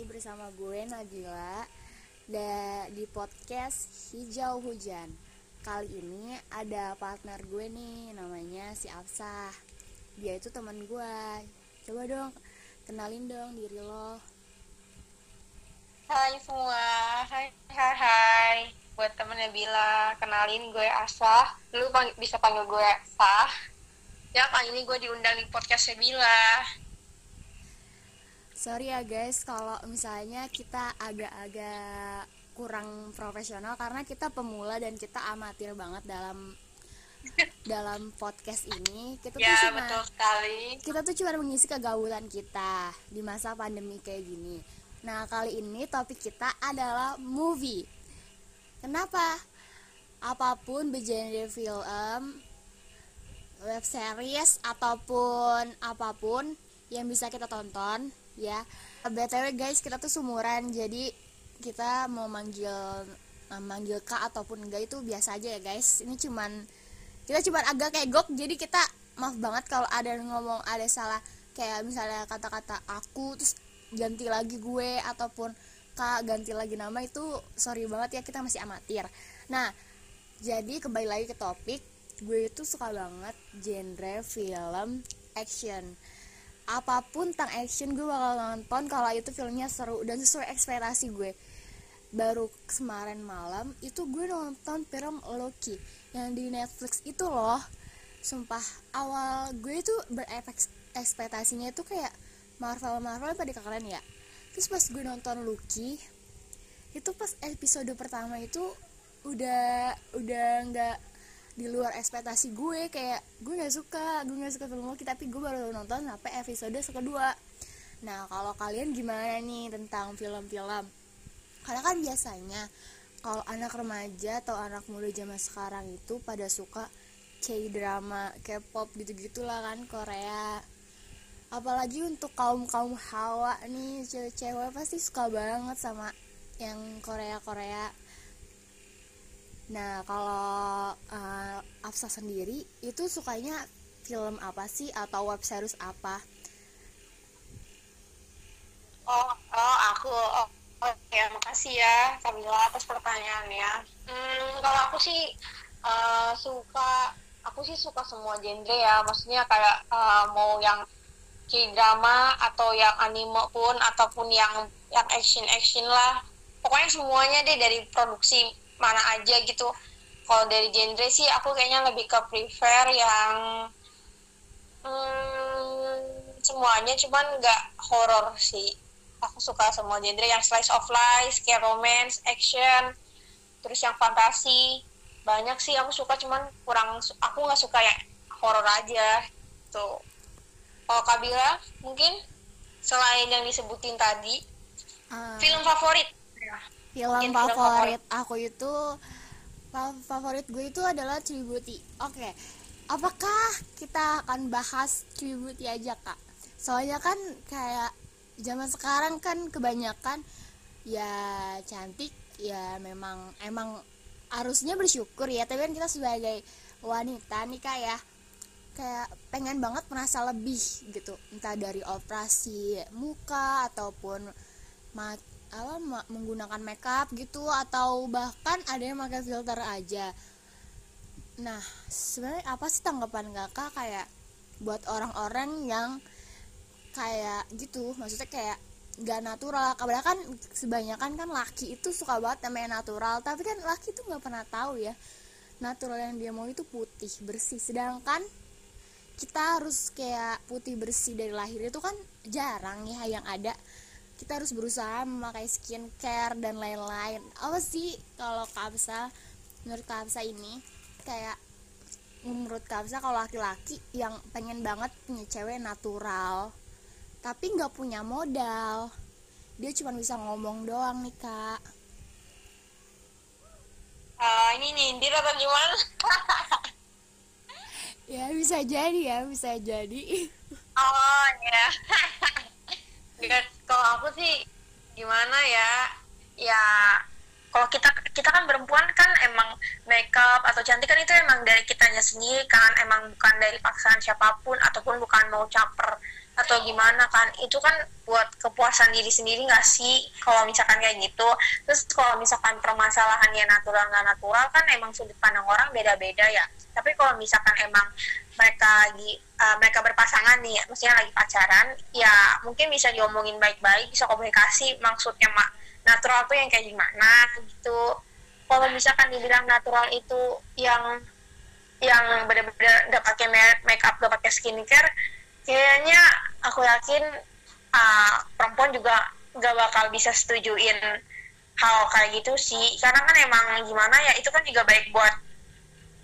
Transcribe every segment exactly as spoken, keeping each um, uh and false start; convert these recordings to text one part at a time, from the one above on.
lagi bersama gue Nabila da, di podcast Hijau Hujan. Kali ini ada partner gue nih, namanya si Asah. Dia itu teman gue. Coba dong, kenalin dong diri lo. Hai semua, hai hai hai. Buat temen Nabila, kenalin gue Asah. Lu pang- bisa panggil gue Asah. Ya, kali ini gue diundang di podcast Nabila. Sorry ya guys, kalau misalnya kita agak-agak kurang profesional karena kita pemula dan kita amatir banget dalam dalam podcast ini. Kita ya, tuh cuma betul sekali. Kita tuh cuma mengisi kegaulan kita di masa pandemi kayak gini. Nah, kali ini topik kita adalah movie. Kenapa? Apapun bergenre film, web series ataupun apapun yang bisa kita tonton. Ya, B T W guys, kita tuh sumuran, jadi kita mau manggil manggil kak ataupun enggak itu biasa aja ya guys. Ini cuman kita cuman agak kayak gok, jadi kita maaf banget kalau ada ngomong ada salah kayak misalnya kata-kata aku terus ganti lagi gue ataupun kak ganti lagi nama, itu sorry banget ya, kita masih amatir. Nah, jadi kembali lagi ke topik, gue itu suka banget genre film action. Apapun tentang action gue bakal nonton kalau itu filmnya seru dan sesuai ekspektasi gue. Baru kemarin malam itu gue nonton film Loki yang di Netflix itu loh. Sumpah, awal gue tuh berekspektasinya itu kayak Marvel-Marvel pada keren ya. Terus pas gue nonton Loki itu pas episode pertama itu udah udah nggak di luar ekspektasi gue, kayak gue nggak suka gue nggak suka film Loki, tapi gue baru nonton sampai episode kedua. Nah, kalau kalian gimana nih tentang film-film? Karena kan biasanya kalau anak remaja atau anak muda zaman sekarang itu pada suka K-drama, K-pop gitu-gitulah kan, Korea. Apalagi untuk kaum kaum hawa nih, cewek-cewek pasti suka banget sama yang Korea-Korea. Nah, kalau uh, Asah sendiri itu sukanya film apa sih atau web series apa? Oh, oh aku oh, oh ya makasih ya Kamila atas pertanyaannya. Hmm, kalau aku sih uh, suka aku sih suka semua genre ya. Maksudnya kayak uh, mau yang K-drama atau yang anime pun ataupun yang yang action-action lah. Pokoknya semuanya deh dari produksi mana aja gitu. Kalau dari genre sih aku kayaknya lebih ke prefer yang hmm, semuanya, cuman nggak horror sih. Aku suka semua genre yang slice of life, kayak romance, action, terus yang fantasi. Banyak sih aku suka, cuman kurang aku nggak suka ya horror aja tuh. Kalau Kabila mungkin selain yang disebutin tadi, uh. film favorit. Film favorit aku itu favorit gue itu adalah Tributi. Oke, okay. Apakah kita akan bahas Tributi aja kak? Soalnya kan kayak zaman sekarang kan kebanyakan ya cantik ya, memang emang harusnya bersyukur ya. Tapi kan kita sebagai wanita nih kak ya, kayak pengen banget merasa lebih gitu, entah dari operasi muka ataupun mata apa menggunakan makeup gitu, atau bahkan ada yang pakai filter aja. Nah, sebenarnya apa sih tanggapan kakak kayak buat orang-orang yang kayak gitu, maksudnya kayak nggak natural? Karena kan kebanyakan kan laki itu suka banget namanya natural, tapi kan laki itu nggak pernah tahu ya natural yang dia mau itu putih bersih, sedangkan kita harus kayak putih bersih dari lahir itu kan jarang ya yang ada. Kita harus berusaha memakai skincare dan lain-lain. Apa sih kalau Kak Asah, menurut Kak Asah ini kayak menurut Kak Asah kalau laki-laki yang pengen banget punya cewek natural tapi nggak punya modal, dia cuma bisa ngomong doang nih kak. Uh, ini nyindir atau gimana? Ya bisa jadi ya, bisa jadi. Oh ya. Kalau aku sih gimana ya, ya kalau kita kita kan perempuan kan emang makeup atau cantik kan itu emang dari kitanya sendiri kan, emang bukan dari paksaan siapapun ataupun bukan mau caper atau gimana kan, itu kan buat kepuasan diri sendiri nggak sih kalau misalkan kayak gitu. Terus kalau misalkan permasalahannya natural nggak natural kan emang sudut pandang orang beda-beda ya. Tapi kalau misalkan emang mereka lagi uh, mereka berpasangan nih, maksudnya lagi pacaran ya, mungkin bisa diomongin baik-baik, bisa komunikasi maksudnya mak natural tuh yang kayak gimana gitu. Kalau misalkan dibilang natural itu yang yang benar-benar udah pakai make up, udah pakai skincare, kayaknya aku yakin uh, perempuan juga gak bakal bisa setujuin hal kayak gitu sih. Karena kan emang gimana ya, itu kan juga baik buat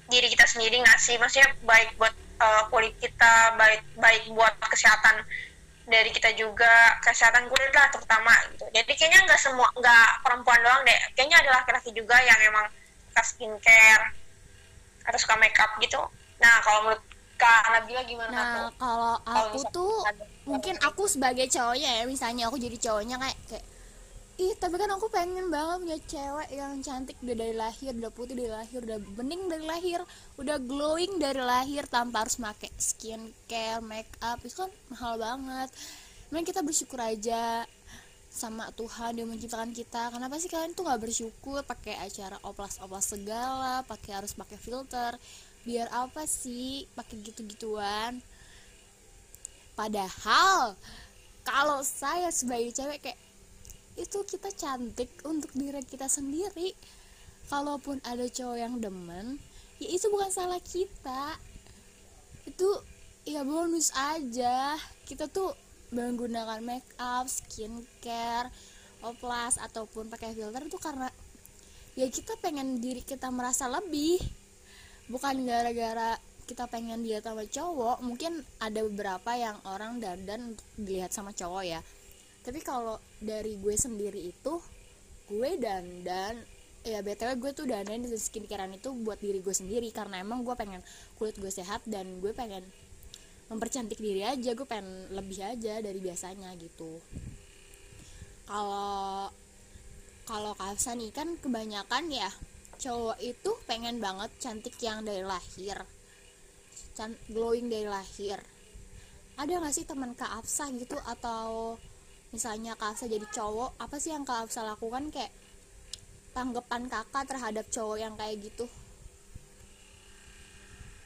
diri kita sendiri nggak sih, maksudnya baik buat uh, kulit kita, baik baik buat kesehatan dari kita juga, kesehatan kulit lah terutama gitu. Jadi kayaknya nggak semua, nggak perempuan doang deh, kayaknya ada laki-laki juga yang emang suka skincare atau suka makeup gitu. Nah kalau menurut Kak Nabila gimana? Nah tuh? Kalau aku kalo tuh mungkin aku sebagai cowoknya ya, misalnya aku jadi cowoknya kayak, kayak ih tapi kan aku pengen banget punya cewek yang cantik udah dari lahir, udah putih dari lahir, udah bening dari lahir, udah glowing dari lahir tanpa harus pakai skincare, makeup. Itu kan mahal banget. Memang kita bersyukur aja sama Tuhan yang menciptakan kita. Kenapa sih kalian tuh nggak bersyukur pakai acara oplas-oplas segala, pakai harus pakai filter, biar apa sih pakai gitu-gituan? Padahal kalau saya sebagai cewek kayak itu kita cantik untuk diri kita sendiri. Kalaupun ada cowok yang demen, ya itu bukan salah kita. Itu ya bonus aja. Kita tuh menggunakan make up, skincare, oplas ataupun pakai filter itu karena ya kita pengen diri kita merasa lebih, bukan gara-gara kita pengen dilihat sama cowok. Mungkin ada beberapa yang orang dandan untuk dilihat sama cowok ya, tapi kalau dari gue sendiri itu gue dandan ya, btw gue tuh dandan di skincarean itu buat diri gue sendiri karena emang gue pengen kulit gue sehat dan gue pengen mempercantik diri aja, gue pengen lebih aja dari biasanya gitu. Kalau kalau Kafsa nih kan kebanyakan ya cowok itu pengen banget cantik yang dari lahir, Can- glowing dari lahir. Ada nggak sih teman Kafsa gitu, atau misalnya Kafsa jadi cowok, apa sih yang Kafsa lakukan, kayak tanggapan kakak terhadap cowok yang kayak gitu?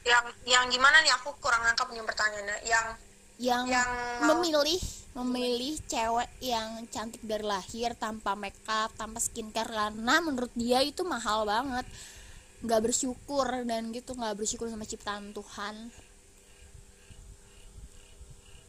yang yang gimana nih, aku kurang nangkap nih pertanyaannya. yang yang, yang memilih mau... memilih cewek yang cantik dari lahir tanpa makeup, tanpa skincare karena menurut dia itu mahal banget, nggak bersyukur dan gitu, nggak bersyukur sama ciptaan Tuhan.